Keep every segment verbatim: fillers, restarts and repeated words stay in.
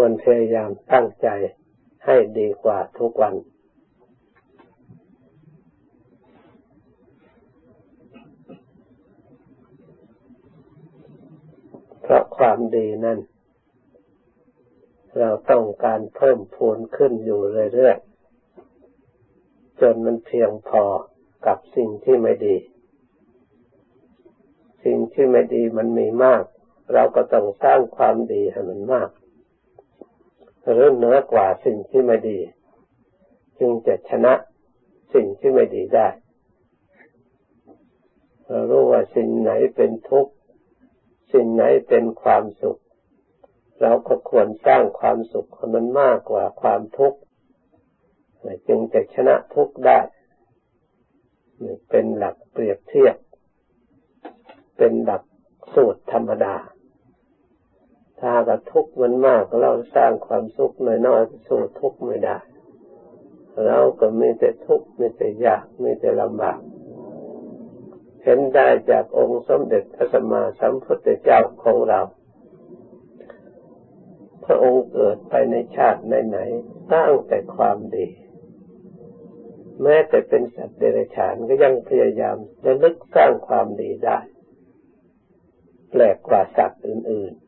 ควรพยายามตั้งใจให้ดีกว่าทุกวันเพราะความดีนั้นเราต้องการเพิ่มพูนขึ้นอยู่เรื่อยๆจนมันเพียงพอกับสิ่งที่ไม่ดีสิ่งที่ไม่ดีมันมีมากเราก็ต้องสร้างความดีให้มันมากหรือเหนือกว่าสิ่งที่ไม่ดีจึงจะชนะสิ่งที่ไม่ดีได้เรารู้ว่าสิ่งไหนเป็นทุกข์สิ่งไหนเป็นความสุขเราก็ควรสร้างความสุขให้มันมากกว่าความทุกข์จึงจะชนะทุกข์ได้เป็นหลักเปรียบเทียบเป็นหลักสูตรธรรมดาถ้ากับทุกข์มันมากเราสร้างความสุขน้อยๆสู้ทุกข์ไม่ได้เราก็มีแต่ทุกข์มีแต่ยากมีแต่ลำบากเห็นได้จากองค์สมเด็จพระสัมมาสัมพุทธเจ้าของเราพระองค์เกิดไปในชาติไหนๆสร้างแต่ความดีแม้แต่เป็นสัตว์เดรัจฉานก็ยังพยายามระลึกสร้างความดีได้แปลกกว่าสัตว์อื่นๆ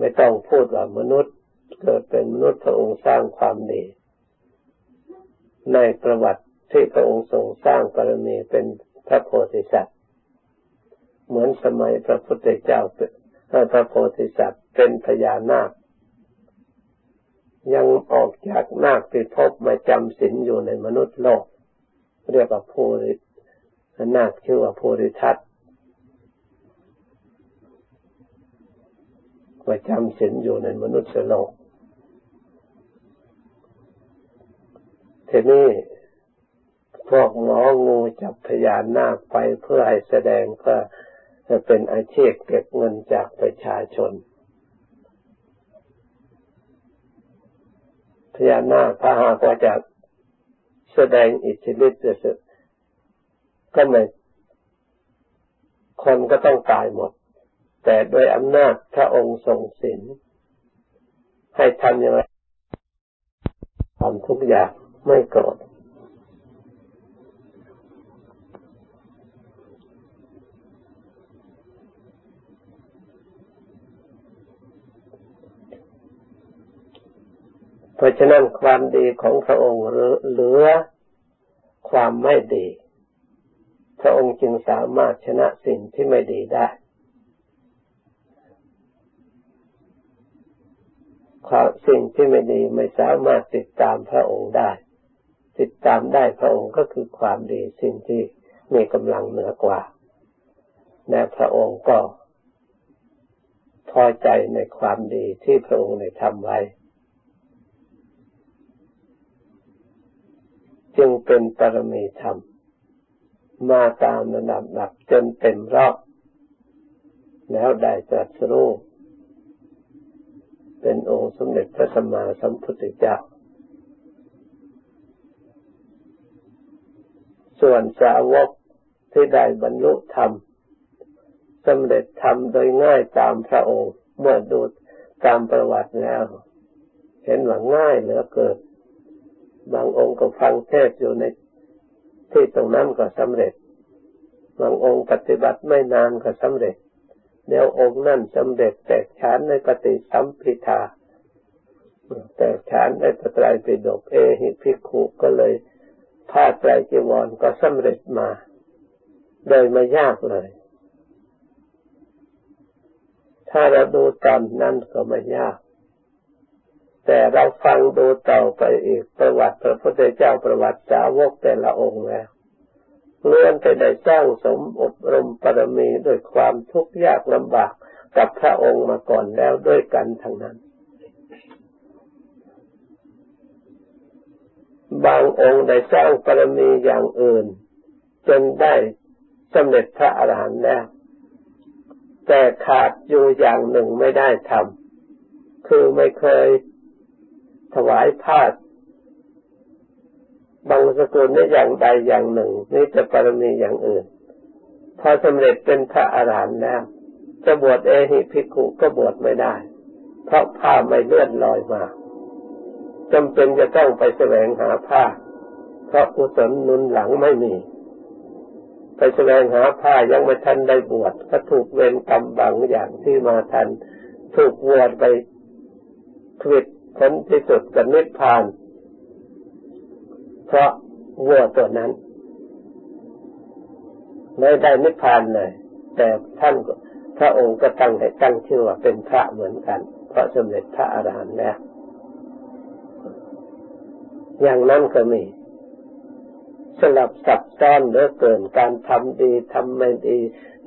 ไม่ต้องพูดว่ามนุษย์เกิดเป็นมนุษย์พระองค์สร้างความดีในประวัติที่พระองค์ทรงสร้างปรมีเป็นพระโพธิสัตว์เหมือนสมัยพระพุทธเจ้าพระโพธิสัตว์เป็นพญานาคยังออกจากนาคไปพบมาจำศีลอยู่ในมนุษย์โลกเรียกว่าโพธินาคชื่อว่าโพธิทัตมาจำศีลอยู่ในมนุษย์โลกทีนี้พวกหมองูจับพญานาคไปเพื่อให้แสดงก็จะเป็นอาชีพเก็บเงินจากประชาชนพญานาคถ้าหากว่าจะแสดงอิทธิฤทธิ์ก็ไม่คนก็ต้องตายหมดแต่โดยอำนาจพระองค์ทรงศีลให้ทำอย่างไรทำทุกอย่างไม่โกรธเพราะฉะนั้นความดีของพระองค์เหลือความไม่ดีพระองค์จึงสามารถชนะสิ่งที่ไม่ดีได้สิ่งที่ไม่ดีไม่สามารถติดตามพระองค์ได้ติดตามได้พระองค์ก็คือความดีสิ่งที่มีกำลังเหนือกว่าและพระองค์ก็พอใจในความดีที่พระองค์ได้ทำไว้จึงเป็นปรมีธรรมมาตามระดับหลักจนเต็มรอบแล้วได้ตรัสรู้เป็นองค์สมเด็จพระสัมมาสัมพุทธเจ้าส่วนสาวกที่ได้บรรลุธรรมสำเร็จธรรมโดยง่ายตามพระองค์เมื่อดูตามประวัติแล้วเห็นว่าง่ายเหลือเกินบางองค์ก็ฟังเทศอยู่ในที่ตรงนั้นก็สำเร็จบางองค์ปฏิบัติไม่นานก็สำเร็จเดี๋ยวองค์นั่นสำเร็จแตกฉานในปฏิสัมภิทาแตกฉานในพระไตรปิฎกเอหิภิกขุก็เลยผ้าไตรจีวรก็สำเร็จมาโดยไม่ยากเลยถ้าเราดูตอนนั้นก็ไม่ยากแต่เราฟังดูต่อไปอีกประวัติพระพุทธเจ้าประวัติสาวกแต่ละองค์แล้วล้วนแต่ได้สร้างสมอบรมปรมีด้วยความทุกข์ยากลำบากกับพระองค์มาก่อนแล้วด้วยกันทั้งนั้นบางองค์ได้สร้างปรมีอย่างอื่นจนได้สำเร็จพระอรหันต์แล้วแต่ขาดอยู่อย่างหนึ่งไม่ได้ทำคือไม่เคยถวายผ้าบางสกุลได้อย่างใดอย่างหนึ่งนี่จะปรมีอย่างอื่นพอสำเร็จเป็นพระอรหันต์แล้วจะบวชเอหิภิกขุก็บวชไม่ได้ เพราะผ้าไม่เลื่อนลอยมาจำเป็นจะต้องไปแสวงหาผ้าเพราะกุศลนุนหลังไม่มีไปแสวงหาผ้ายังไม่ทันได้บวชก็ถูกเวรกรรมบางอย่างที่มาทันถูกวัวไปควิดผลที่สุดก็นิพพานเพราะวัวตัวนั้นไม่ได้นิพพานเลยแต่ท่านพระองค์ก็ตั้งให้ตั้งชื่อว่าเป็นพระเหมือนกันเพราะสมเด็จพระอรหันต์แล้วอย่างนั้นก็มีสลับซับซ้อนเหลือเกินการทำดีทำไม่ดี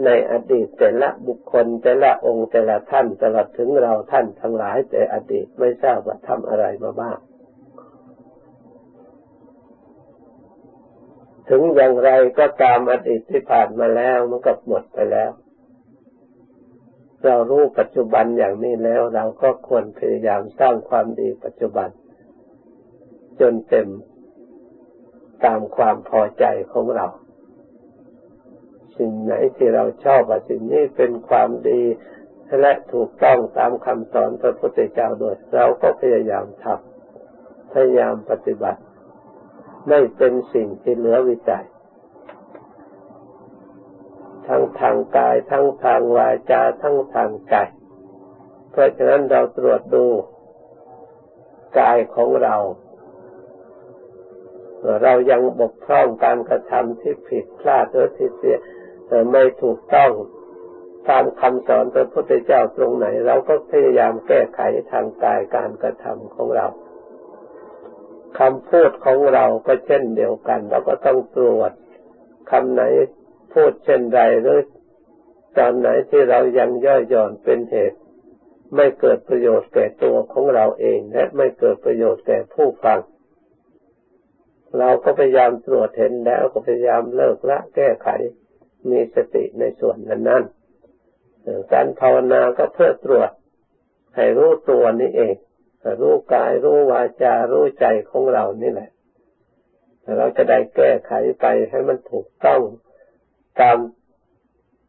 ในอดีตแต่ละบุคคลแต่ละองค์แต่ละท่านตลอดถึงเราท่านทั้งหลายแต่อดีตไม่ทราบว่าทำอะไรมาบ้างถึงอย่างไรก็ตามอดีตที่ผ่านมาแล้วมันก็หมดไปแล้วเรารู้ปัจจุบันอย่างนี้แล้วเราก็ควรพยายามสร้างความดีปัจจุบันจนเต็มตามความพอใจของเราสิ่งไหนที่เราชอบว่าสิ่งนี้เป็นความดีและถูกต้องตามคำสอนพระพุทธเจ้าโดยเราก็พยายามทำพยายามปฏิบัติไม่เป็นสิ่งที่เหลือวิสัยทั้งทางกายทั้งทางวาจาทั้งทางใจเพราะฉะนั้นเราตรวจดูกายของเราเรายังบกพร่องการกระทำที่ผิดพลาดหรือที่เสียไม่ถูกต้องตามคำสอนพระพุทธเจ้าตรงไหนเราก็พยายามแก้ไขทางกายการกระทำของเราคำพูดของเราก็เช่นเดียวกันเราก็ต้องตรวจคำไหนพูดเช่นใดหรือตอนไหนที่เรายังย่อหย่อนเป็นเหตุไม่เกิดประโยชน์แก่ตัวของเราเองและไม่เกิดประโยชน์แก่ผู้ฟังเราก็พยายามตรวจเห็นแล้วก็พยายามเลิกละแก้ไขมีสติในส่วนนั้นๆการภาวนาก็เพื่อตรวจให้รู้ตัวนี่เองรู้กายรู้วาจารู้ใจของเรานี่แหละเราจะได้แก้ไขไปให้มันถูกต้องตาม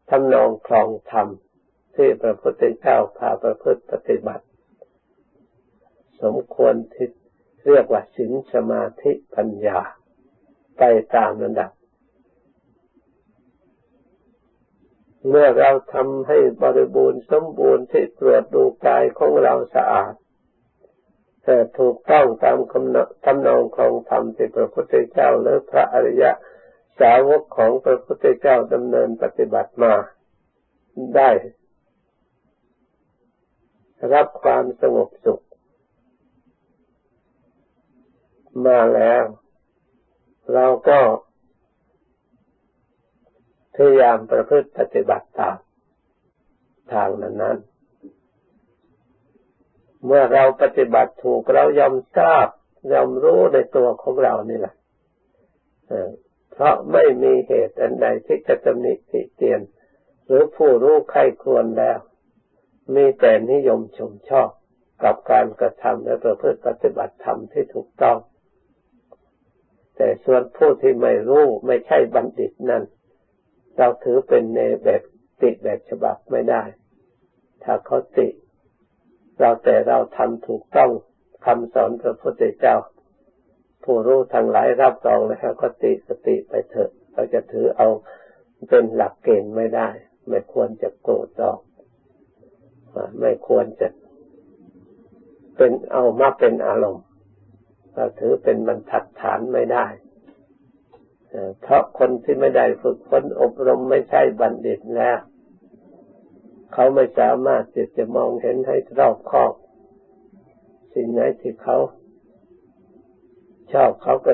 ทำนองครองธรรมที่พระพุทธเจ้าพาประพฤติปฏิบัติสมควรที่เรียกว่าศีลสมาธิปัญญาไปตามระดับเมื่อเราทำให้บริบูรณ์สมบูรณ์ที่ตรวจดูกายของเราสะอาดแต่ถูกต้องตามคำทำนองของธรรมที่พระพุทธเจ้าและพระอริยสาวกของพระพุทธเจ้าดำเนินปฏิบัติมาได้รับความสงบสุขมาแล้วเราก็พยายามประพฤติปฏิบัติตามทางนั้นๆเมื่อเราปฏิบัติถูกเรายอมทราบยอมรู้ในตัวของเรานี่แหละเพราะไม่มีเหตุอันใดที่จะตำหนิติเตียนหรือผู้รู้ใครควรแล้วมีแต่นิยมชมชอบกับการกระทำและประพฤติปฏิบัติธรรมที่ถูกต้องแต่ส่วนผู้ที่ไม่รู้ไม่ใช่บัณฑิตนั้นเราถือเป็นในแบบติแบบฉบับไม่ได้ถ้าเขาติเราแต่เราทำถูกต้องคำสอนพระพุทธเจ้าผู้รู้ทั้งหลายรับรองแล้วก็ติสติไปเถอะเราจะถือเอาเป็นหลักเกณฑ์ไม่ได้ไม่ควรจะโกรธหรอกไม่ควรจะเป็นเอามาเป็นอารมณ์เราถือเป็นบรรทัดฐานไม่ได้เพราะคนที่ไม่ได้ฝึกฝนอบรมไม่ใช่บัณฑิตแล้วเขาไม่สามารถที่จะมองเห็นให้รอบคอบสิ่งไหนที่เขาชอบเขาก็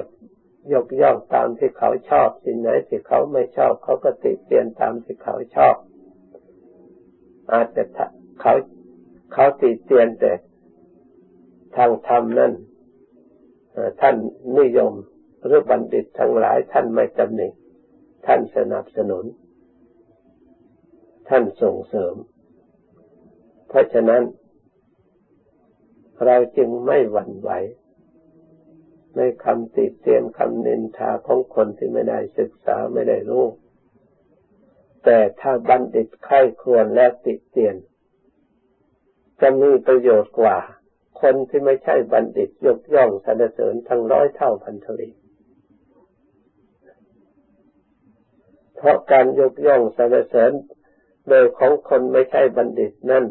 ยกย่องตามที่เขาชอบสิ่งไหนที่เขาไม่ชอบเขาก็ติเตียนตามที่เขาชอบอาจจะเขาเขาติเตียนแต่ทางธรรมนั้นท่านนิยมหรือบัณฑิตทั้งหลายท่านไม่ตำหนิท่านสนับสนุนท่านส่งเสริมเพราะฉะนั้นเราจึงไม่หวั่นไหวในคำติเตียนคำนินทาของคนที่ไม่ได้ศึกษาไม่ได้รู้แต่ถ้าบัณฑิตใคร่ครวญและติเตียน จะมีประโยชน์กว่าคนที่ไม่ใช่บัณฑิตยกย่องสรรเสริญทั้งร้อยเท่าพันทวีเพราะการยกย่องสรรเสริญโดยของคนไม่ใช่บัณฑิตนั่น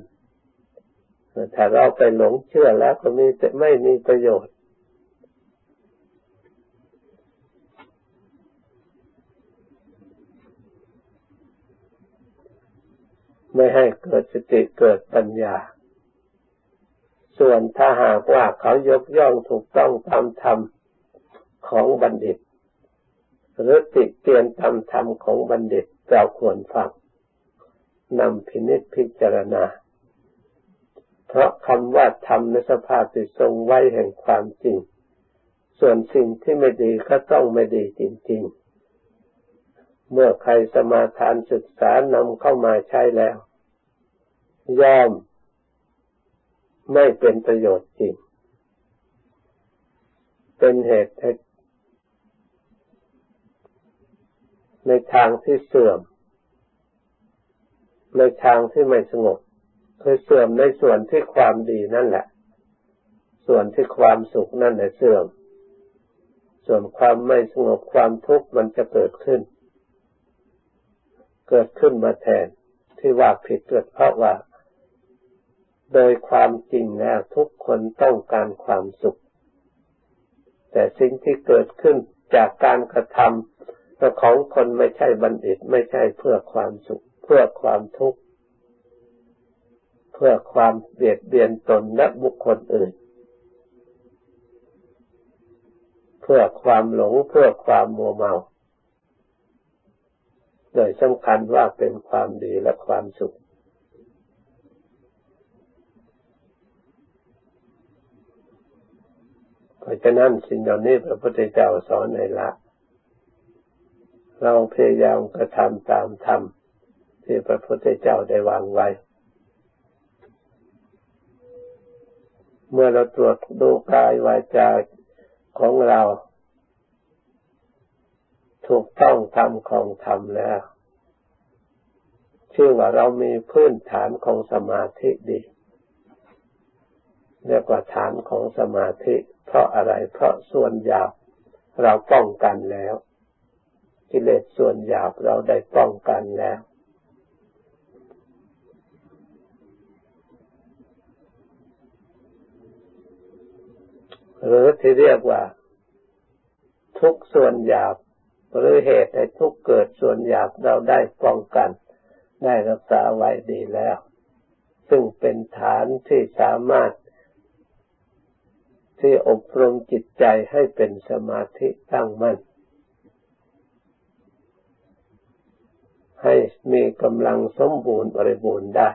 ถ้าเราไปหลงเชื่อแล้วก็มีแต่ไม่มีประโยชน์ไม่ให้เกิดสติเกิดปัญญาส่วนถ้าหากว่าเขายกย่องถูกต้องตามธรรมของบัณฑิตหรือติเตียนตามธรรมของบัณฑิตเราควรฟังนำพินิจพิจารณาเพราะคำว่าธรรมในสภาพที่ทรงไว้แห่งความจริงส่วนสิ่งที่ไม่ดีก็ต้องไม่ดีจริงๆเมื่อใครสมาทานศึกษานำเข้ามาใช้แล้วย่อมไม่เป็นประโยชน์จริงเป็นเหตุในทางที่เสื่อมในทางที่ไม่สงบคือเสื่อมในส่วนที่ความดีนั่นแหละส่วนที่ความสุขนั่นแหละเสื่อมส่วนความไม่สงบความทุกข์มันจะเกิดขึ้นเกิดขึ้นมาแทนที่ว่าผิดเกิดเพราะว่าโดยความจริงแล้วทุกคนต้องการความสุขแต่สิ่งที่เกิดขึ้นจากการกระทำของคนไม่ใช่บัณฑิตไม่ใช่เพื่อความสุขเพื่อความทุกข์เพื่อความเบียดเบียนตนและบุคคลอื่นเพื่อความหลงเพื่อความมัวเมาโดยสำคัญว่าเป็นความดีและความสุขเพราะฉะนั้นสิ่งเหล่านี้พระพุทธเจ้าสอนให้ละเราพยายามกระทำตามธรรมที่พระพุทธเจ้าได้วางไว้เมื่อเราตรวจดูกายวาจาของเราถูกต้องตามของธรรมแล้วชื่อว่าเรามีพื้นฐานของสมาธิดีเรียกว่าฐานของสมาธิเพราะอะไรเพราะส่วนหยาบเราป้องกันแล้วกิเลสส่วนหยาบเราได้ป้องกันแล้วหรือที่เรียกว่าทุกส่วนหยาบหรือเหตุให้ทุกข์เกิดส่วนหยาบเราได้ป้องกันได้รักษาไว้ดีแล้วซึ่งเป็นฐานที่สามารถที่อบรมจิตใจให้เป็นสมาธิตั้งมั่นให้มีกำลังสมบูรณ์บริบูรณ์ได้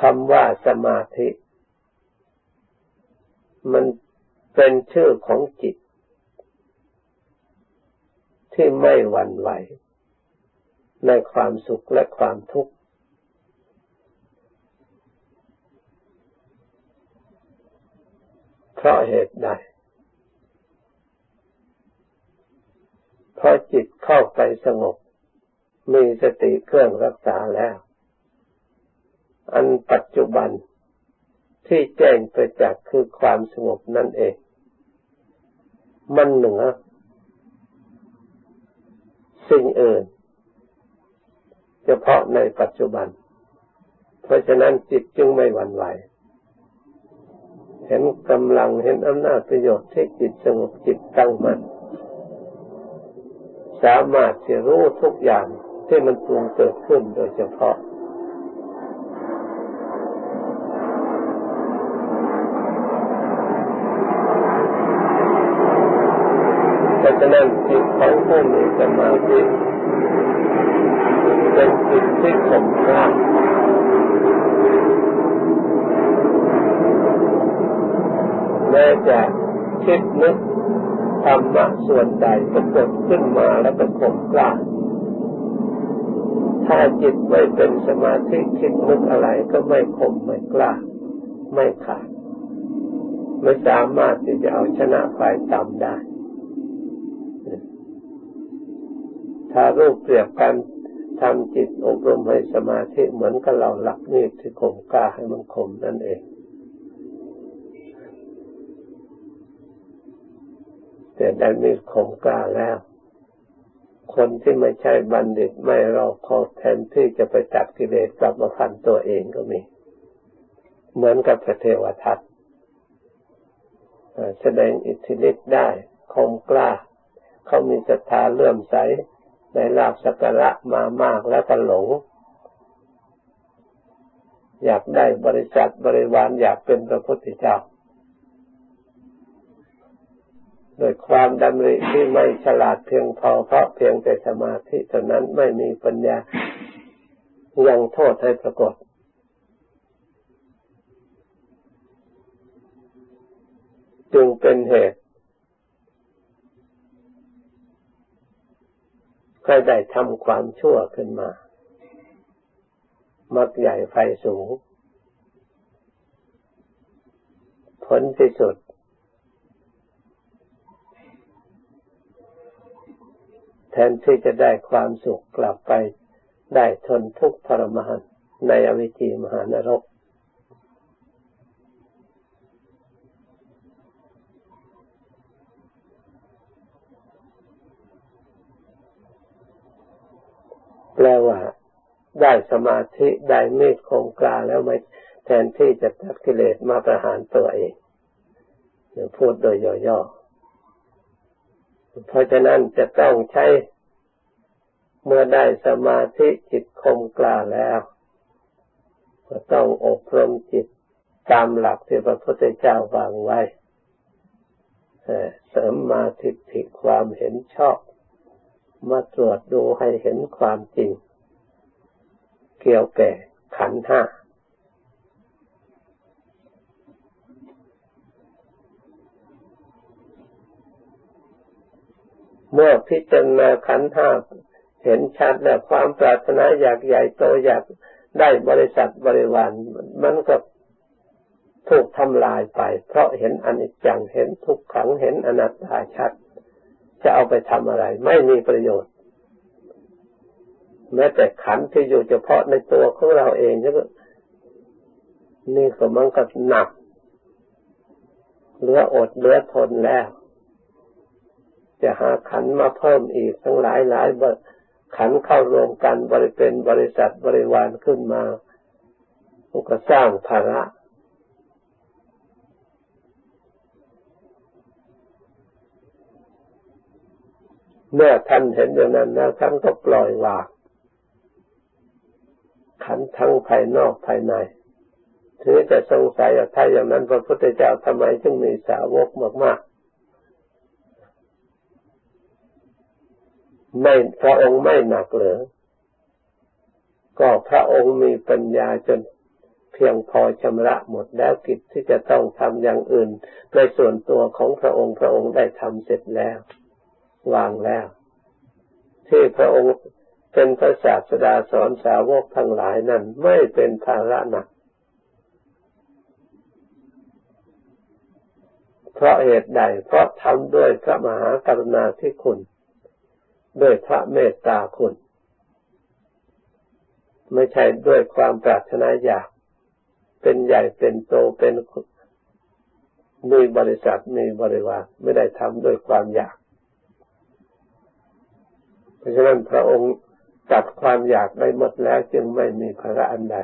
คำว่าสมาธิมันเป็นชื่อของจิตที่ไม่หวั่นไหวในความสุขและความทุกข์เพราะเหตุใดเพราะจิตเข้าไปสงบมีสติเครื่องรักษาแล้วอันปัจจุบันที่แจ้งประจักษ์คือความสงบนั่นเองมันเหนือสิ่งอื่นเฉพาะในปัจจุบันเพราะฉะนั้นจิตจึงไม่หวั่นไหวเห็นกำลังเห็นอำนาจประโยชน์ที่จิตสงบจิตตั้งมั่นสามารถจะรู้ทุกอย่างที่มันปรุงเกิดขึ้นโดยเฉพาะฉะนั้นจิตของผู้มีสมาธิเป็นจิตที่สมบูรณ์แม้จะคิดนึกธรรมะส่วนใดปรากฏขึ้นมาแล้วเป็นสมบูรณ์ถ้าจิตไม่เป็นสมาธิคิดนึกอะไรก็ไม่คมไม่กล้าไม่ขาดไม่สามารถที่จะเอาชนะฝ่ายต่ำได้ ารูปเปรียบกันทำจิตอบรมให้สมาธิเหมือนกับเราหลักมีดที่คมกล้าให้มันคมนั่นเองแต่ได้มีดคมกล้าแล้วคนที่ไม่ใช่บัณฑิตไม่รอบคอบแทนที่จะไปจับกิเลสกลับมาฟันตัวเองก็มีเหมือนกับพระเทวทัตแสดงอิทธิฤทธิ์ได้คมกล้าเขามีศรัทธาเลื่อมใสในลาภสักการะมามากแล้วก็หลงอยากได้บริษัทบริวารอยากเป็นพระพุทธเจ้าโดยความดำริที่ไม่ฉลาดเพียงพอเพราะเพียงแต่สมาธิเท่านั้นไม่มีปัญญายังโทษให้ปรากฏจึงเป็นเหตุใครได้ทำความชั่วขึ้นมามักใหญ่ไฟสูงผลที่สุดแทนที่จะได้ความสุขกลับไปได้ทนทุกข์ทรมานในอเวจีมหานรกแปลว่าได้สมาธิได้เมตคงกลาแล้วไม่แทนที่จะตัดกิเลสมาประหารตัวเองหรือพูดโดยย่อๆเพราะฉะนั้นจะต้องใช้เมื่อได้สมาธิจิตคงกลาแล้วก็ต้องอบรมจิตตามหลักที่พระพุทธเจ้าวางไว้เสริมมาทิฏฐิความเห็นชอบมาตรวจดูให้เห็นความจริงเกี่ยวแก่ขันธ์ห้าเมื่อพิจารณาขันธ์ห้าเห็นชัดแล้วความปรารถนาอยากใหญ่โตอยากได้บริษัทบริวารมันก็ถูกทำลายไปเพราะเห็นอนิจจังเห็นทุกขังเห็นอนัตตาชัดจะเอาไปทำอะไรไม่มีประโยชน์แม้แต่ขันธ์ที่อยู่เฉพาะในตัวของเราเองนี่ก็มันก็หนักเหลืออดเหลือทนแล้วจะหาขันธ์มาเพิ่มอีกทั้งหลายหลายขันธ์เข้ารวมกันบริเป็นบริษัทบริวารขึ้นมาก็สร้างภาระเมื่อท่านเห็นอย่างนั้นแล้วท่านก็ปล่อยวางขันธ์ทั้งภายนอกภายในถึงจะสงสัยว่าถ้าอย่างนั้นพระพุทธเจ้าทำไมจึงมีสาวกมากๆไม่พระองค์ไม่หนักเหลือก็พระองค์มีปัญญาจนเพียงพอชำระหมดแล้วกิจที่จะต้องทำอย่างอื่นในส่วนตัวของพระองค์พระองค์ได้ทำเสร็จแล้ววางแล้วที่พระองค์เป็นพระศาสดาสอนสาวกทั้งหลายนั้นไม่เป็นภาระหนักเพราะเหตุใดเพราะทำด้วยพระมหากรุณาธิคุณด้วยพระเมตตาคุณไม่ใช่ด้วยความปรารถนาอยากเป็นใหญ่เป็นโตเป็นมีบริษัทมีบริวารไม่ได้ทำด้วยความอยากเพราะฉะนั้นพระองค์ตัดความอยากได้หมดแล้วจึงไม่มีภาระอันใด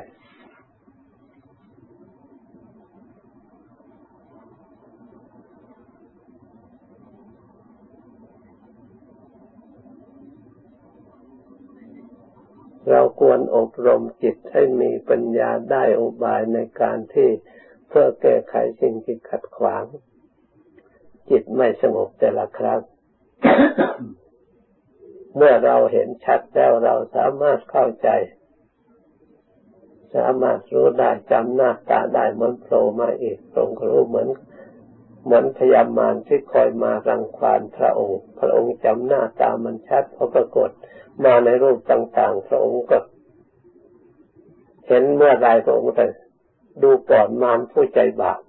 เราควรอบรมจิตให้มีปัญญาได้อุบายในการที่เพื่อแก้ไขสิ่งที่ขัดขวางจิตไม่สงบแต่ละครั้ง เมื่อเราเห็นชัดแล้วเราสามารถเข้าใจสามารถรู้ได้จำหน้าตาได้เหมือนโผล่มาอีกตรงก็รู้เหมือนเหมือนพญามารที่คอยมารังควานพระองค์พระองค์จำหน้าตามันชัดพอปรากฏมาในรูปต่างๆพระองค์ก็เห็นเมื่อใดพระองค์ก็ดูก่อนมารผู้ใจบาป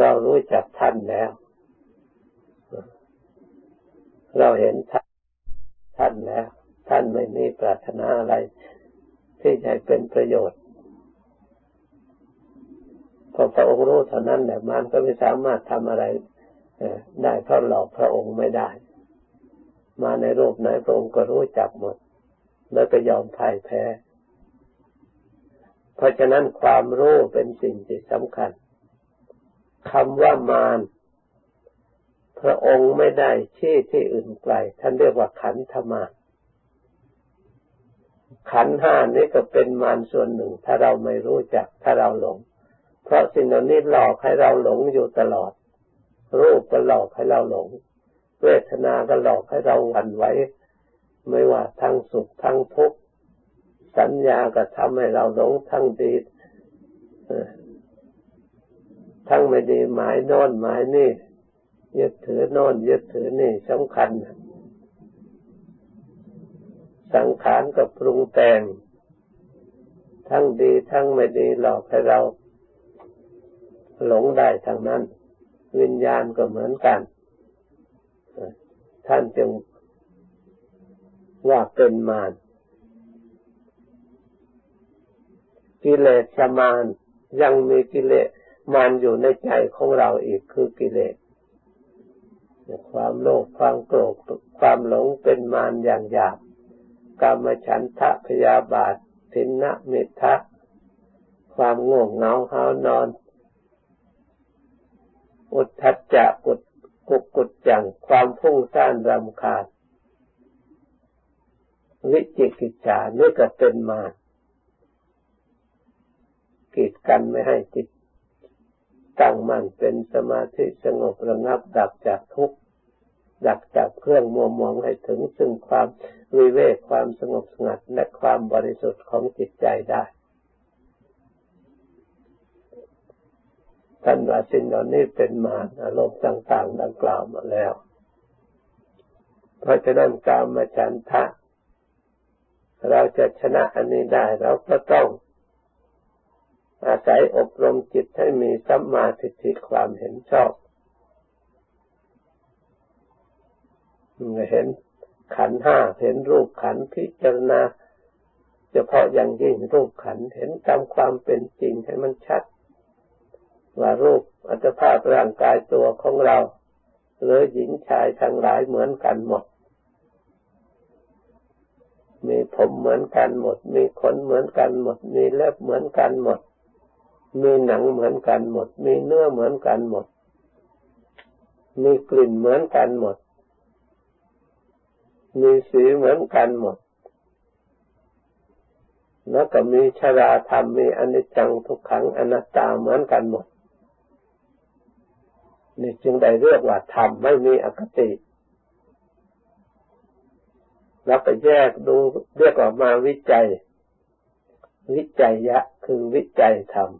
เรารู้จักท่านแล้วเราเห็นท่าน ท่านแล้วท่านไม่มีปรารถนาอะไรที่จะเป็นประโยชน์พอพระองค์รู้เท่านั้นแหละมันก็ไม่สามารถทำอะไรได้เพราะหลอกพระองค์ไม่ได้มาในรูปไหนพระองค์ก็รู้จักหมดแล้วก็ยอมพ่ายแพ้เพราะฉะนั้นความรู้เป็นสิ่งที่สำคัญคำว่ามารพระองค์ไม่ได้ชี้ที่อื่นไกลท่านเรียกว่าขันธมารขันธ์ห้านี่ก็เป็นมารส่วนหนึ่งถ้าเราไม่รู้จักถ้าเราหลงเพราะสิ่งเหล่านี้หลอกให้เราหลงอยู่ตลอดรูปก็หลอกให้เราหลงเวทนาก็หลอกให้เราหวั่นไหวไม่ว่าทั้งสุขทั้งทุกข์สัญญาก็ทำให้เราหลงทั้งดีทั้งไม่ดีหมายโน่นหมายนี่ยึดถือโน่นยึดถือนี่สำคัญสังขารก็ปรุงแต่งทั้งดีทั้งไม่ดีหลอกให้เราหลงได้ทั้งนั้นวิญญาณก็เหมือนกันท่านจึงว่าเป็นมารกิเลสมารยังมีกิเลสมารอยู่ในใจของเราอีกคือกิเลสความโลภความโกรธความหลงเป็นมารอย่างหยาบกามฉันทะพยาบาททินนะมิทธะความง่วงเหงาหาวนอนอุทธัจจะกุดกุกกุดจังความฟุ้งซ่านรำคาญวิจิกิจฉานี่ก็เป็นมารกีดกันไม่ให้จิตตั้งมั่นเป็นสมาธิสงบระงับดับจากทุกข์ดับจากเครื่องมัวหมองให้ถึงซึ่งความวิเวกความสงบสงัดและความบริสุทธิ์ของจิตใจได้ท่านว่าสิ่งเหล่านี้เป็นมารอารมณ์ต่างๆดังกล่าวมาแล้วเพราะฉะนั้นกามฉันทะเราจะชนะอันนี้ได้เราก็ต้องอาศัยอบรมจิตให้มีสัมมาทิฏฐิความเห็นชอบเห็นขันธ์ห้าเห็นรูปขันธ์พิจารณาเฉพาะอย่างยิ่งรูปขันธ์เห็นตามความเป็นจริงให้มันชัดว่ารูปอัตภาพร่างกายตัวของเราหรือหญิงชายทั้งหลายเหมือนกันหมดมีผมเหมือนกันหมดมีขนเหมือนกันหมดมีเล็บเหมือนกันหมดมีหนังเหมือนกันหมดมีเนื้อเหมือนกันหมดมีกลิ่นเหมือนกันหมดมีสีเหมือนกันหมดแล้วก็มีชราธรรมมีอนิจจังทุกขังอนัตตาเหมือนกันหมดนี่จึงได้เรียกว่าธรรมไม่มีอคติแล้วไปแยกดูเรียกออกมาวิจัยวิจัยยะคือวิจัยธรรม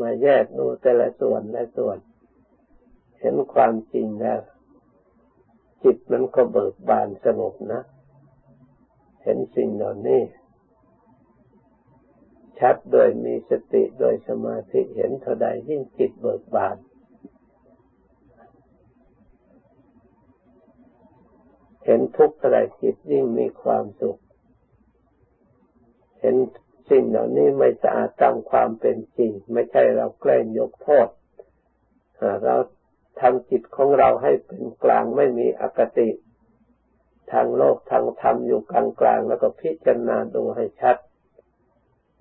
มาแยกดูแต่ละส่วนละส่วนเห็นความจริงแล้วจิตมันก็เบิกบานสงบนะเห็นสิ่งเหล่านี้ชัดโดยมีสติโดยสมาธิเห็นเท่าใดยิ่งจิตเบิกบานเห็นทุกข์เท่าใดจิตยิ่งมีความสุขเห็นสิ่งเหล่านี้ไม่สะอาดตามความเป็นจริงไม่ใช่เราแกล้งยกโทษเราทำจิตของเราให้เป็นกลางไม่มีอคติทางโลกทางธรรมอยู่กลางๆแล้วก็พิจารณาดูให้ชัด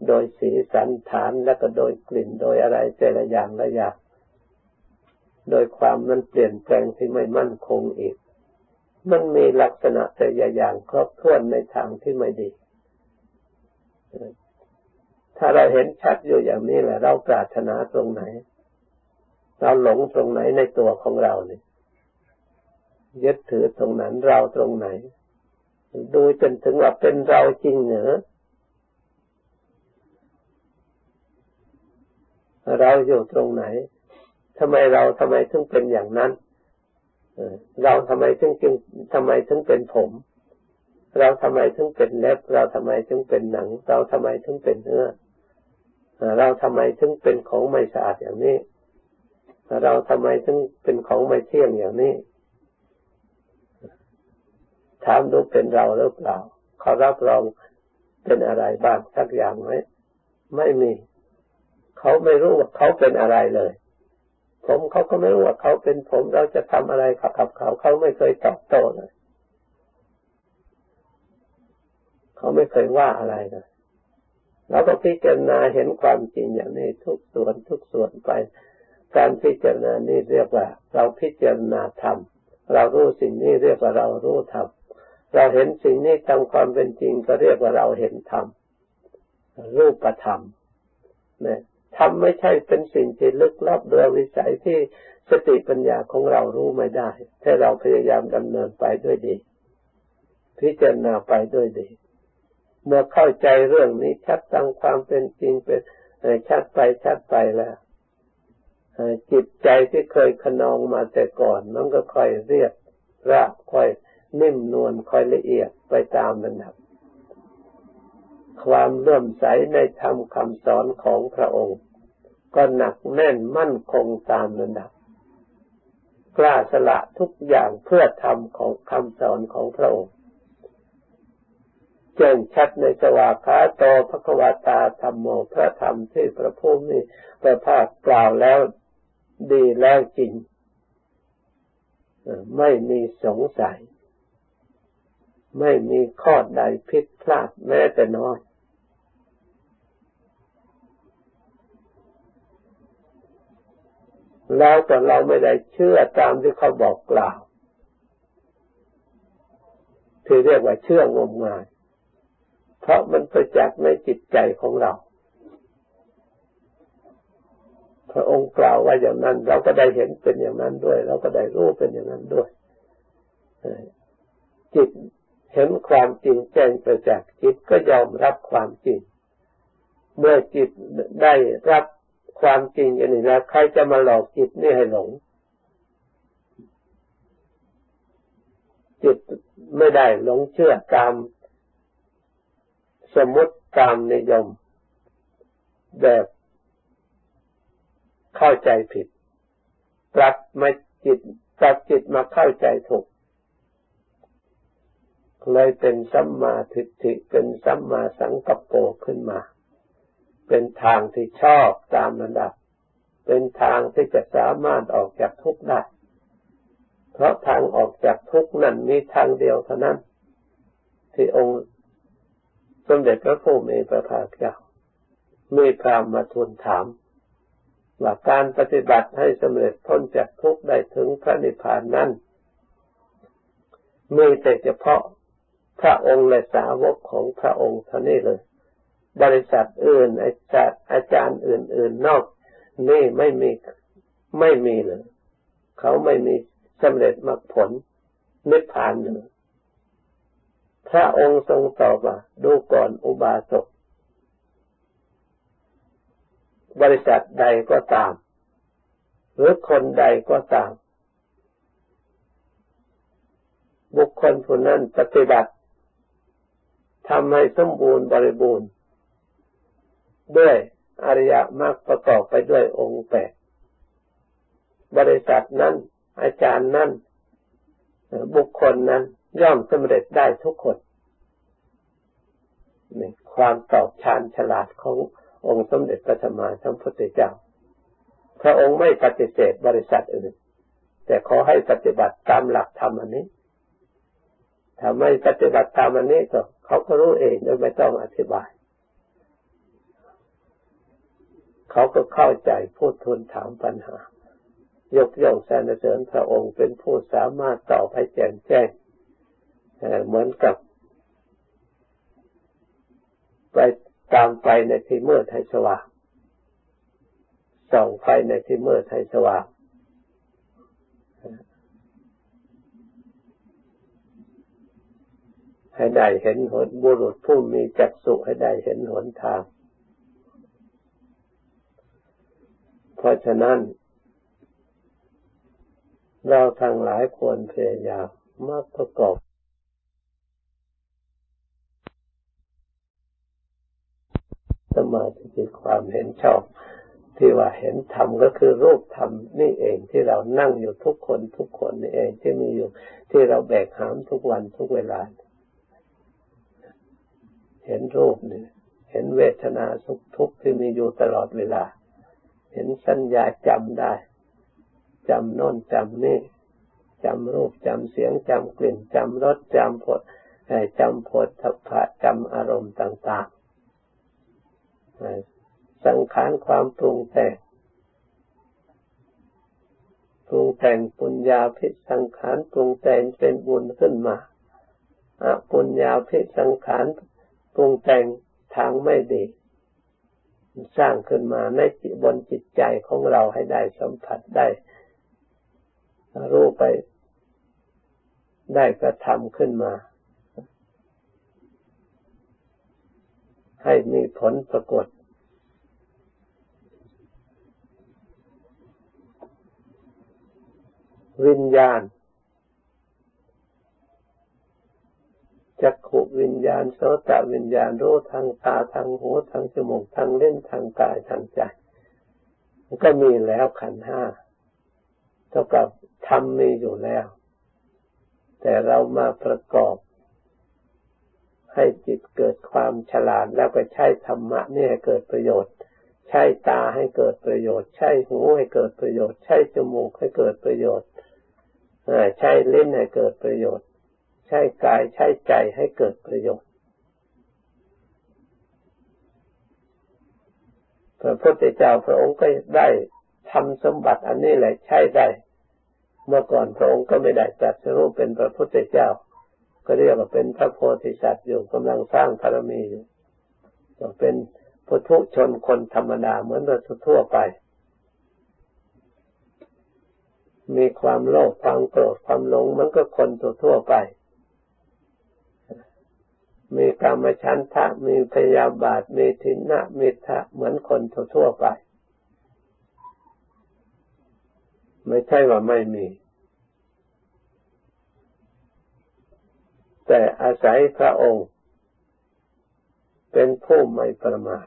โดยสีสันฐานแล้วก็โดยกลิ่นโดยอะไรแต่ละอย่างละอย่างโดยความมันเปลี่ยนแปลงที่ไม่มั่นคงอีกมันมีลักษณะแต่ละอย่างครบถ้วนในทางที่ไม่ดีถ้าเราเห็นชัดอยู่อย่างนี้แหละเราปรารถนาตรงไหนเราหลงตรงไหนในตัวของเราเนี่ยยึดถือตรงนั้นเราตรงไหนดูจนถึงว่าเป็นเราจริงเหรอเราอยู่ตรงไหนทำไมเราทำไมถึงเป็นอย่างนั้นเราทำไมถึงจึงทำไมถึงเป็นผมเราทำไมถึงเป็นเล็บเราทำไมถึงเป็นหนังเราทำไมถึงเป็นเนื้อเราทำไมถึงเป็นของไม่สะอาดอย่างนี้เราทำไมถึงเป็นของไม่เที่ยงอย่างนี้ท ามดูเป็นเราหรือเปล่าเขารับรองเป็นอะไรบ้างสักอย่างไหมไม่มีเขาไม่รู้ว่าเขาเป็นอะไรเลยผมเขาก็ไม่รู้ว่าเขาเป็นผมเราจะทำอะไรกับเขาเขาไม่เคยตอบโต้เลยเขาไม่เคยว่าอะไรเลยเราก็พิจารณาเห็นความจริงอย่างนี้ทุกส่วนทุกส่วนไปการพิจารณานี่เรียกว่าเราพิจารณาธรรมเรารู้สิ่งนี้เรียกว่าเรารู้ธรรมเราเห็นสิ่งนี้ตามความเป็นจริงก็เรียกว่าเราเห็นธรรมรูปธรรมเนี่ยธรรมไม่ใช่เป็นสิ่งที่ลึกลับโดยวิสัยที่สติปัญญาของเรารู้ไม่ได้ถ้าเราพยายามดำเนินไปด้วยดีพิจารณาไปด้วยดีเมื่อเข้าใจเรื่องนี้ชัดตามความเป็นจริงเป็นชัดไปชัดไปแล้วจิตใจที่เคยขนองมาแต่ก่อนมันก็ค่อยเรียบราบค่อยนิ่มนวลค่อยละเอียดไปตามระดับความเลื่อมใสในธรรมคำสอนของพระองค์ก็หนักแน่นมั่นคงตามระดับกล้าสละทุกอย่างเพื่อธรรมของคำสอนของพระองค์แจ้งชัดในสวากขาโตภควตาธัมโมพระธรรมที่พระผู้มีพระภาคกล่าวแล้วดีแล้วจริงไม่มีสงสัยไม่มีข้อใดผิดพลาดแม้แต่น้อยแล้วแต่เราไม่ได้เชื่อตามที่เขาบอกกล่าวที่เรียกว่าเชื่องมงายเพราะมันประจักษ์ในจิตใจของเราพระองค์กล่าวว่าอย่างนั้นเราก็ได้เห็นเป็นอย่างนั้นด้วยเราก็ได้รู้เป็นอย่างนั้นด้วยจิตเห็นความจริงแจ้งประจักษ์จิตก็ยอมรับความจริงเมื่อจิตได้รับความจริงอย่างนี้แล้วใครจะมาหลอกจิตนี่ให้หลงจิตไม่ได้หลงเชื่อตามสมมติตามนิยมแบบเข้าใจผิดปรับมาจิตปรับจิตมาเข้าใจถูกเลยเป็นสัมมาทิฏฐิเป็นสัมมาสังกัปโปขึ้นมาเป็นทางที่ชอบตามระดับเป็นทางที่จะสามารถออกจากทุกข์ได้เพราะทางออกจากทุกข์นั้นมีทางเดียวเท่านั้นที่องค์สมเด็จพระผู้มีพระภาคเจ้ามีพราหมณ์มาทูลถามว่าการปฏิบัติให้สำเร็จพ้นจากทุกข์ได้ถึงพระนิพพานนั้นมีแต่เฉพาะพระองค์และสาวกของพระองค์เท่านี้เลยบริษัทอื่นอาจารย์อาจารย์อื่นๆนอกนี่ไม่มีไม่มีเลยเขาไม่มีสำเร็จมรรคผลนิพพานเลยพระองค์ทรงตอบว่าดูก่อนอุบาสกบริษัทใดก็ตามหรือคนใดก็ตามบุคคลผู้นั้นปฏิบัติทำให้สมบูรณ์บริบูรณ์ด้วยอริยมรรคประกอบไปด้วยองค์แปดบริษัทนั้นอาจารย์นั้นบุคคลนั้นย่อมสำเร็จได้ทุกคนนี่ความตอบชาญฉลาดขององค์สมเด็จพระสัมมาสัมพุทธเจ้าพระองค์ไม่ปฏิเสธบริษัทอื่นแต่ขอให้ปฏิบัติตามหลักธรรมอันนี้ถ้าไม่ปฏิบัติตามอันนี้ก็เขาก็รู้เองโดยไม่ต้องอธิบายเขาก็เข้าใจพูดทูลถามปัญหายกย่องสรรเสริญพระองค์เป็นผู้สามารถตอบให้แจ่มแจ้งเหมือนกับไปตามไฟในที่มืดให้สว่างส่องไฟในที่มืดให้สว่างให้ได้เห็นหนบุรุษผู้มีจักษุให้ได้เห็นหนทางเพราะฉะนั้นเราทั้งหลายควรพยายามมากประกอบสมาธิความเห็นชอบ ที่ว่าเห็นธรรมก็คือรูปธรรมนี่เองที่เรานั่งอยู่ทุกคนทุกคนนี่เองที่มีอยู่ที่เราแบกหามทุกวันทุกเวลาเห็นรูปนี่เห็นเวทนาสุขทุกข์ที่มีอยู่ตลอดเวลาเห็นสัญญาจำได้จำโน่นจำนี่จำรูปจำเสียงจำกลิ่นจำรสจำผลจำโผฏฐัพพะจำอารมณ์ต่างๆสังขารความปรุงแต่งปรุงแต่งปุญญาภิสังขารปรุงแต่งเป็นบุญขึ้นมาอปุญญาภิสังขารปรุงแต่งทางไม่ดีสร้างขึ้นมาในจิตบนจิตใจของเราให้ได้สัมผัสได้รู้ไปได้กระทำขึ้นมาให้มีผลปรากฏวิญญาณจักขุวิญญาณโสตวิญญาณรู้ทางตาทางหูทางจมูกทางลิ้นทางกายทางใจก็มีแล้วขันธ์ห้าเท่ากับธรรมมีอยู่แล้วแต่เรามาประกอบให้จิตเกิดความฉลาดแล้วก็ใช้ธรรมะนี่ให้เกิดประโยชน์ใช้ตาให้เกิดประโยชน์ใช้หูให้เกิดประโยชน์ใช้จมูกให้เกิดประโยชน์ใช้ลิ้นให้เกิดประโยชน์ใช้กายใช้ใจให้เกิดประโยชน์พระพุทธเจ้าพระองค์ก็ได้ทำสมบัติอันนี้แหละใช้ได้เมื่อก่อนพระองค์ก็ไม่ได้ตรัสรู้เป็นพระพุทธเจ้าก็เรียกว่าเป็นพระโพธิสัตว์อยู่กำลังสร้างบารมีอยู่ก็เป็นปุถุชนคนธรรมดาเหมือนเราทั่วไปมีความโลภความโกรธความหลงเหมือนกับคนทั่วไปมีกามฉันทะมีพยาบาทมีทินนะมิทธะเหมือนคนทั่วไปไม่ใช่ว่าไม่มีแต่อาศัยพระองค์เป็นผู้ไม่ประมาท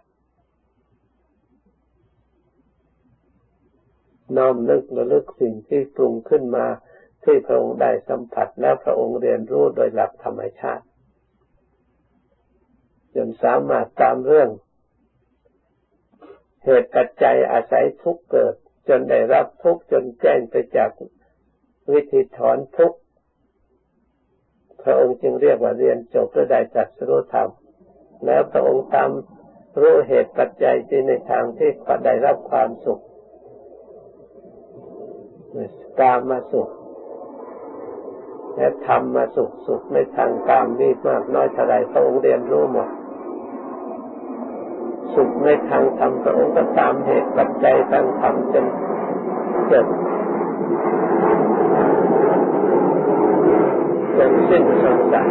น้อมนึกระลึกสิ่งที่ปรุงขึ้นมาที่พระองค์ได้สัมผัสและพระองค์เรียนรู้โดยหลักธรรมชาติจนสามารถตามเรื่องเหตุปัจจัยอาศัยทุกข์เกิดจนได้รับทุกข์จนแจ้งไปจากวิธีถอนทุกข์พระองค์จึงเรียกว่าเรียนจบเพื่อได้ตรัสรู้ธรรมแล้วพระองค์ตามรู้เหตุปัจจัยในทางที่จะได้รับความสุขกามสุขและธรรมสุขสุขในทางกามนี่มากน้อยเท่าไรพระองค์เรียนรู้หมดสุขในทางธรรมพระองค์ก็ตามเหตุปัจจัยทางธรรมจนเกิดจนสิ้นสงสาร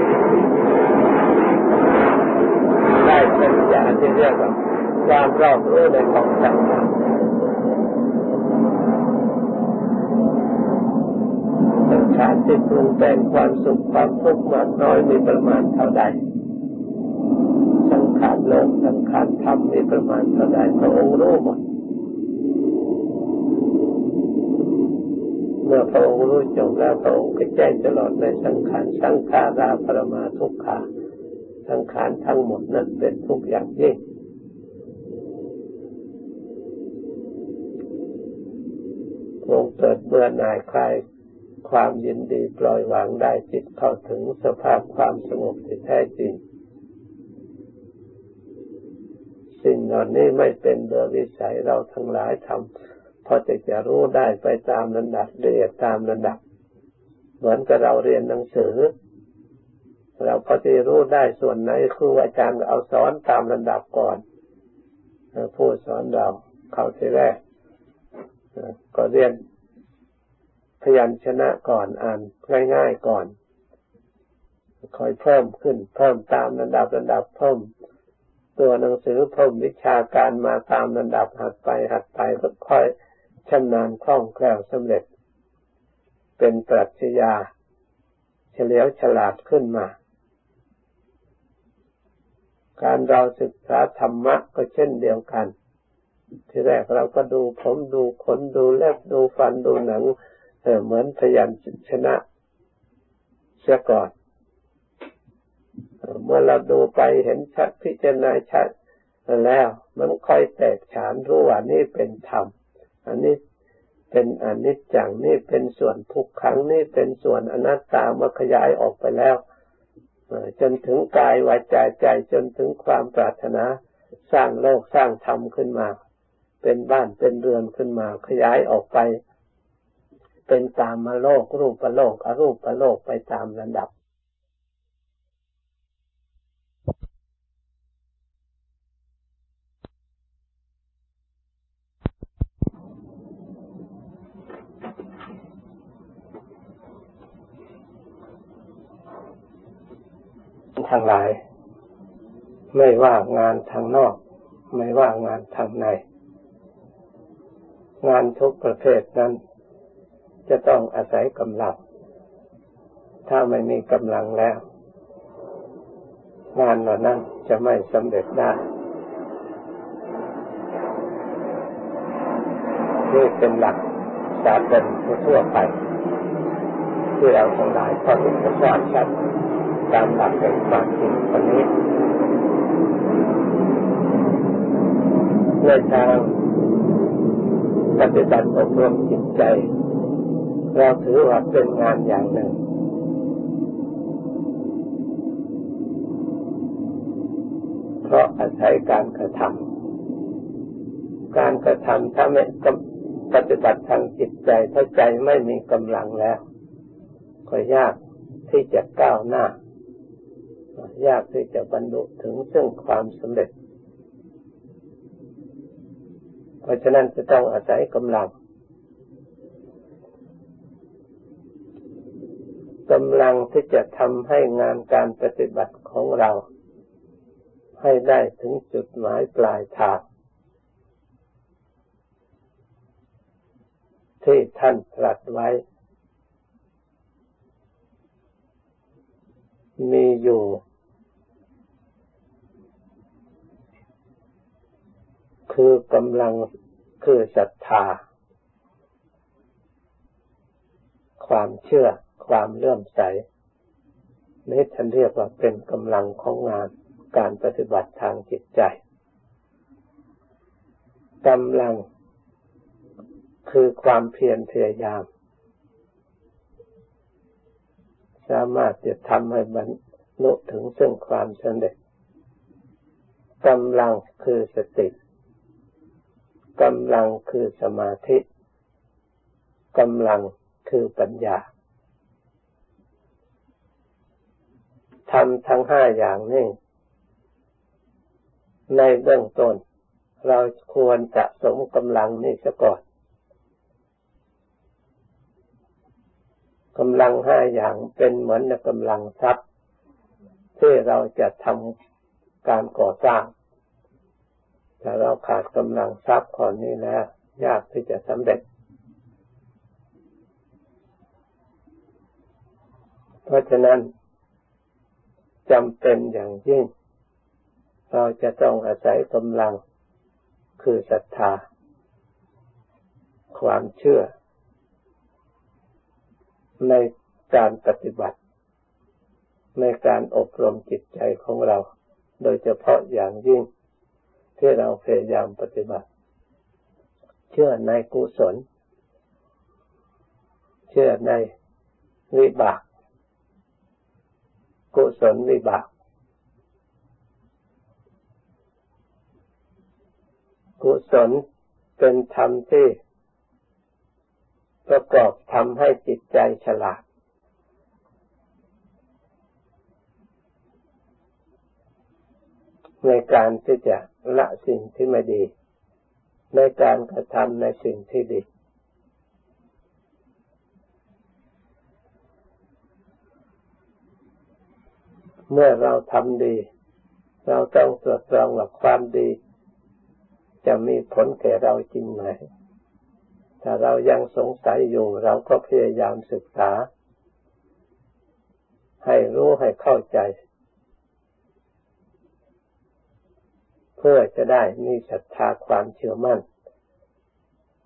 ได้ปัญญาที่เรียกว่าความรอบรู้ในของธรรมสังขารที่ปรุงแต่งความสุขความทุกข์มากน้อยมีประมาณเท่าใดสังขารโลกสังขารธรรมมีประมาณเท่าใดพระองค์รู้หมดเมื่อพระองค์รู้จบแล้วพระองค์ก็แจ้งตลอดในสังขารสังขาราปรมาทุกขาสังขารทั้งหมดนั้นเป็นทุกข์อย่างยิ่งพระองค์เกิดเบื่อหน่ายคลายความยินดีปล่อยวางได้จิตเข้าถึงสภาพความสงบที่แท้จริงสิ่งเหล่านี้ไม่เป็นเรื่องวิสัยเราทั้งหลายทำเพราะจะจะรู้ได้ไปตามระดับละเอียดตามระดับเหมือนกับเราเรียนหนังสือเราพอจะรู้ได้ส่วนไหนครูอาจารย์เอาสอนตามระดับก่อนผู้สอนเราเข้าทีแรกก็เรียนพยัญชนะก่อนอ่านง่ายๆก่อนคอยเพิ่มขึ้นเพิ่มตามระดับระดับเพิ่มตัวหนังสือเพิ่มวิชาการมาตามระดับหัดไปหัดไปก็ค่อยชำนาญคล่องแคล่วสำเร็จเป็นปรัชญาเฉลียวฉลาดขึ้นมาการเราศึกษาธรรมะก็เช่นเดียวกัน ที่แรกเราก็ดูผมดูขนดูเล็บดูฟันดูหนัง เ, เหมือนพยัญชนะเสียก่อนเมื่อเราดูไปเห็นชัดพิจารณาชัดแล้วมันค่อยแตกฉานรู้ว่านี่เป็นธรรมอันนี้เป็นอนิจจังนี่เป็นส่วนทุกขังนี่เป็นส่วนอนัตตามาขยายออกไปแล้วจนถึงกายวาจาใจจนถึงความปรารถนาสร้างโลกสร้างธรรมขึ้นมาเป็นบ้านเป็นเรือนขึ้นมาขยายออกไปเป็นตามมาโลกรูปโลกอรูปโลกไปตามระดับทั้งหลายไม่ว่างานทางนอกไม่ว่างานทางในงานทุกประเภทนั้นจะต้องอาศัยกำลังถ้าไม่มีกำลังแล้วงานเหล่านั้นจะไม่สำเร็จได้นี่เป็นหลักสากลทั่วไปที่เราทั้งหลายก็ต้องทราบชัดตามหลักแห่งความจริงตรงนี้ในทางปฏิบัติอบรมจิตใจเราถือว่าเป็นงานอย่างหนึ่งเพราะอาศัยการกระทำการกระทำถ้าไม่ปฏิบัติทางจิตใจถ้าใจไม่มีกำลังแล้วก็ยากที่จะก้าวหน้ายากที่จะบรรลุถึงซึ่งความสำเร็จเพราะฉะนั้นจะต้องอาศัยกำลังกำลังที่จะทำให้งานการปฏิบัติของเราให้ได้ถึงจุดหมายปลายทางที่ท่านตรัสไว้มีอยู่คือกำลังคือศรัทธาความเชื่อความเลื่อมใสนี่ท่านเรียกว่าเป็นกำลังของงานการปฏิบัติทางจิตใจกำลังคือความเพียรพยายามสามารถจะทำให้บรรลุถึงซึ่งความสำเร็จกำลังคือสติกำลังคือสมาธิกำลังคือปัญญาทำทั้งห้าอย่างนี้ในเบื้องต้นเราควรสะสมกำลังนี้ซะก่อนกำลังห้าอย่างเป็นเหมือนกำลังทรัพย์ที่เราจะทำการก่อสร้างแต่เราขาดกำลังทรัพย์ข้อนี้แล้วยากที่จะสำเร็จเพราะฉะนั้นจำเป็นอย่างยิ่งเราจะต้องอาศัยกำลังคือศรัทธาความเชื่อในการปฏิบัติในการอบรมจิตใจของเราโดยเฉพาะอย่างยิ่งที่เราพยายามปฏิบัติเชื่อในกุศลเชื่อในวิบากกุศลวิบากกุศลเป็นธรรมที่ประกอบทำให้จิตใจฉลาดในการที่จะละสิ่งที่ไม่ดีในการกระทำในสิ่งที่ดีเมื่อเราทำดีเราต้องตรวจสอบว่าความดีจะมีผลแก่เราจริงไหมถ้าเรายังสงสัยอยู่เราก็พยายามศึกษาให้รู้ให้เข้าใจ เพื่อจะได้มีศรัทธาความเชื่อมั่น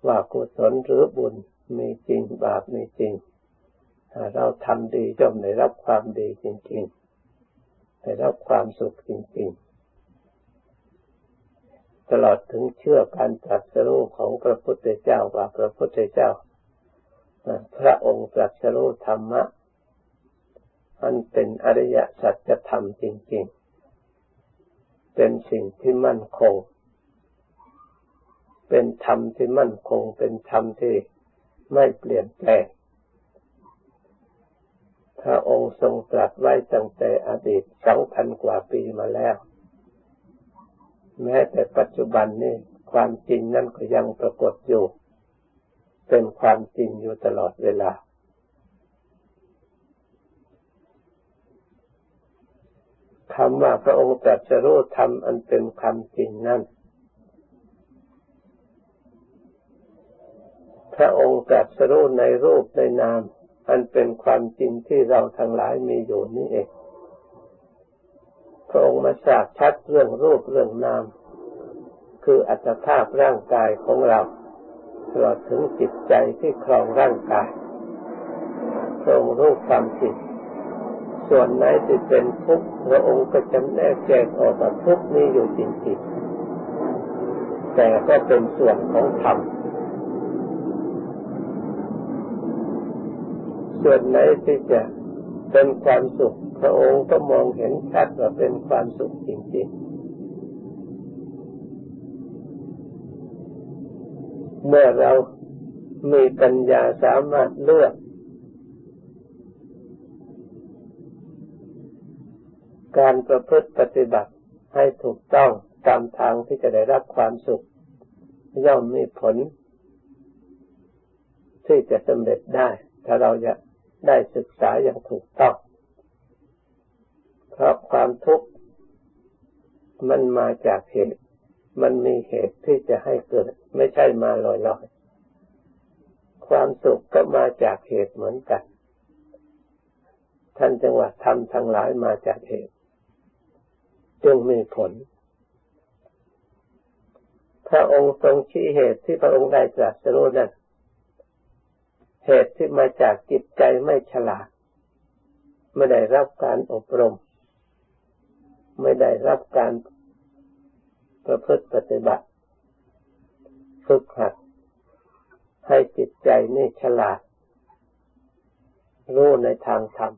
ว่ากุศลหรือบุญมีจริงบาปมีจริงเราทำดีย่อมได้รับความดีจริงๆได้รับความสุขจริงๆตลอดถึงเชื่อการตรัสรู้ของพระพุทธเจ้าว่าพระพุทธเจ้าพระองค์ตรัสรู้ธรรมะอันเป็นอริยสัจธรรมจริงๆเป็นสิ่งที่มั่นคงเป็นธรรมที่มั่นคงเป็นธรรมที่ไม่เปลี่ยนแปลงพระองค์ทรงตรัสไว้ตั้งแต่อดีต สองพัน กว่าปีมาแล้วแม้แต่ปัจจุบันนี้ความจริงนั้นก็ยังปรากฏอยู่เป็นความจริงอยู่ตลอดเวลาคำว่าพระองค์ตรัสรู้ธรรมอันเป็นคำจริงนั้นพระองค์ตรัสรู้ในรูปในนามอันเป็นความจริงที่เราทั้งหลายมีอยู่นี่เองพระองค์มาทราบชัดเรื่องรูปเรื่องนามคืออัตภาพร่างกายของเราตลอดถึงจิตใจที่ครองร่างกายพระองค์รู้ความจริงส่วนไหนที่เป็นทุกข์พระองค์ก็จำแนกแยกออกว่าทุกข์นี้อยู่จริงๆแต่ก็เป็นส่วนของธรรมส่วนไหนที่จะเป็นความสุขพระองค์ก็มองเห็นชัดว่าเป็นความสุขจริงๆเมื่อเรามีปัญญาสามารถเลือกการประพฤติปฏิบัติให้ถูกต้องตามทางที่จะได้รับความสุขย่อมมีผลที่จะสำเร็จได้ถ้าเราจะได้ศึกษาอย่างถูกต้องเพราะความทุกข์มันมาจากเหตุมันมีเหตุที่จะให้เกิดไม่ใช่มาลอยๆความสุขก็มาจากเหตุเหมือนกันท่านจังหวะทำทั้งหลายมาจากเหตุจึงมีผลพระองค์ทรงชี้เหตุที่พระองค์ได้ตรัสรู้นั้นเหตุที่มาจากจิตใจไม่ฉลาดไม่ได้รับการอบรมไม่ได้รับการประพฤติปฏิบัติฝึกหัดให้จิตใจนี่ฉลาดรู้ในทางธรรม